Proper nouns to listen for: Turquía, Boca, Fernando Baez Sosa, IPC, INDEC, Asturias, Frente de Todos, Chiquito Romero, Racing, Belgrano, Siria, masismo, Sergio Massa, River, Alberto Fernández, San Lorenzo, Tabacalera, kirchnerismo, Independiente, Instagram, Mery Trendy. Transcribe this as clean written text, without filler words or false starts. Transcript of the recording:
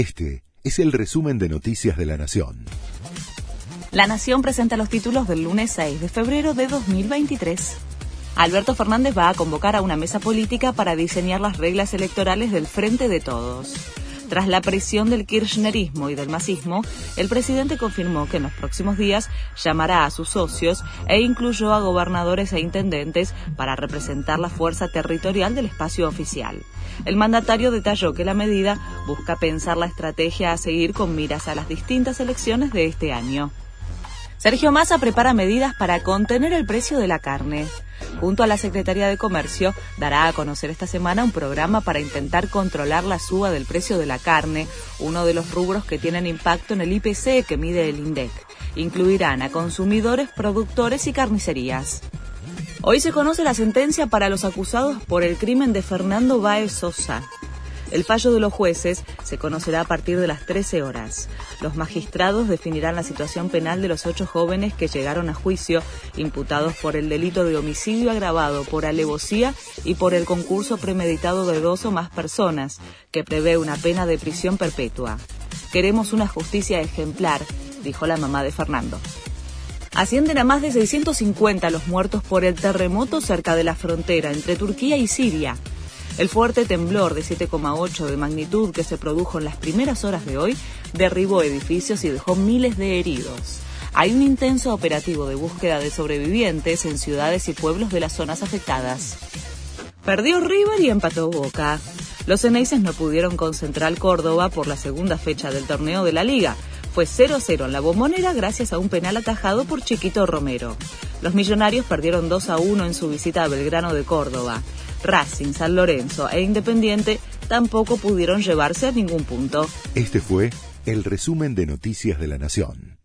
Este es el resumen de Noticias de la Nación. La Nación presenta los títulos del lunes 6 de febrero de 2023. Alberto Fernández va a convocar a una mesa política para diseñar las reglas electorales del Frente de Todos. Tras la presión del kirchnerismo y del masismo, el presidente confirmó que en los próximos días llamará a sus socios e incluyó a gobernadores e intendentes para representar la fuerza territorial del espacio oficial. El mandatario detalló que la medida busca pensar la estrategia a seguir con miras a las distintas elecciones de este año. Sergio Massa prepara medidas para contener el precio de la carne. Junto a la Secretaría de Comercio, dará a conocer esta semana un programa para intentar controlar la suba del precio de la carne, uno de los rubros que tienen impacto en el IPC que mide el INDEC. Incluirán a consumidores, productores y carnicerías. Hoy se conoce la sentencia para los acusados por el crimen de Fernando Baez Sosa. El fallo de los jueces se conocerá a partir de las 13 horas. Los magistrados definirán la situación penal de los 8 jóvenes que llegaron a juicio, imputados por el delito de homicidio agravado por alevosía y por el concurso premeditado de 2 o más personas, que prevé una pena de prisión perpetua. Queremos una justicia ejemplar, dijo la mamá de Fernando. Ascienden a más de 650 los muertos por el terremoto cerca de la frontera entre Turquía y Siria. El fuerte temblor de 7,8 de magnitud que se produjo en las primeras horas de hoy derribó edificios y dejó miles de heridos. Hay un intenso operativo de búsqueda de sobrevivientes en ciudades y pueblos de las zonas afectadas. Perdió River y empató Boca. Los eneises no pudieron con Central Córdoba por la segunda fecha del torneo de la Liga. Fue 0-0 en la Bombonera gracias a un penal atajado por Chiquito Romero. Los millonarios perdieron 2-1 en su visita a Belgrano de Córdoba. Racing, San Lorenzo e Independiente tampoco pudieron llevarse a ningún punto. Este fue el resumen de Noticias de la Nación.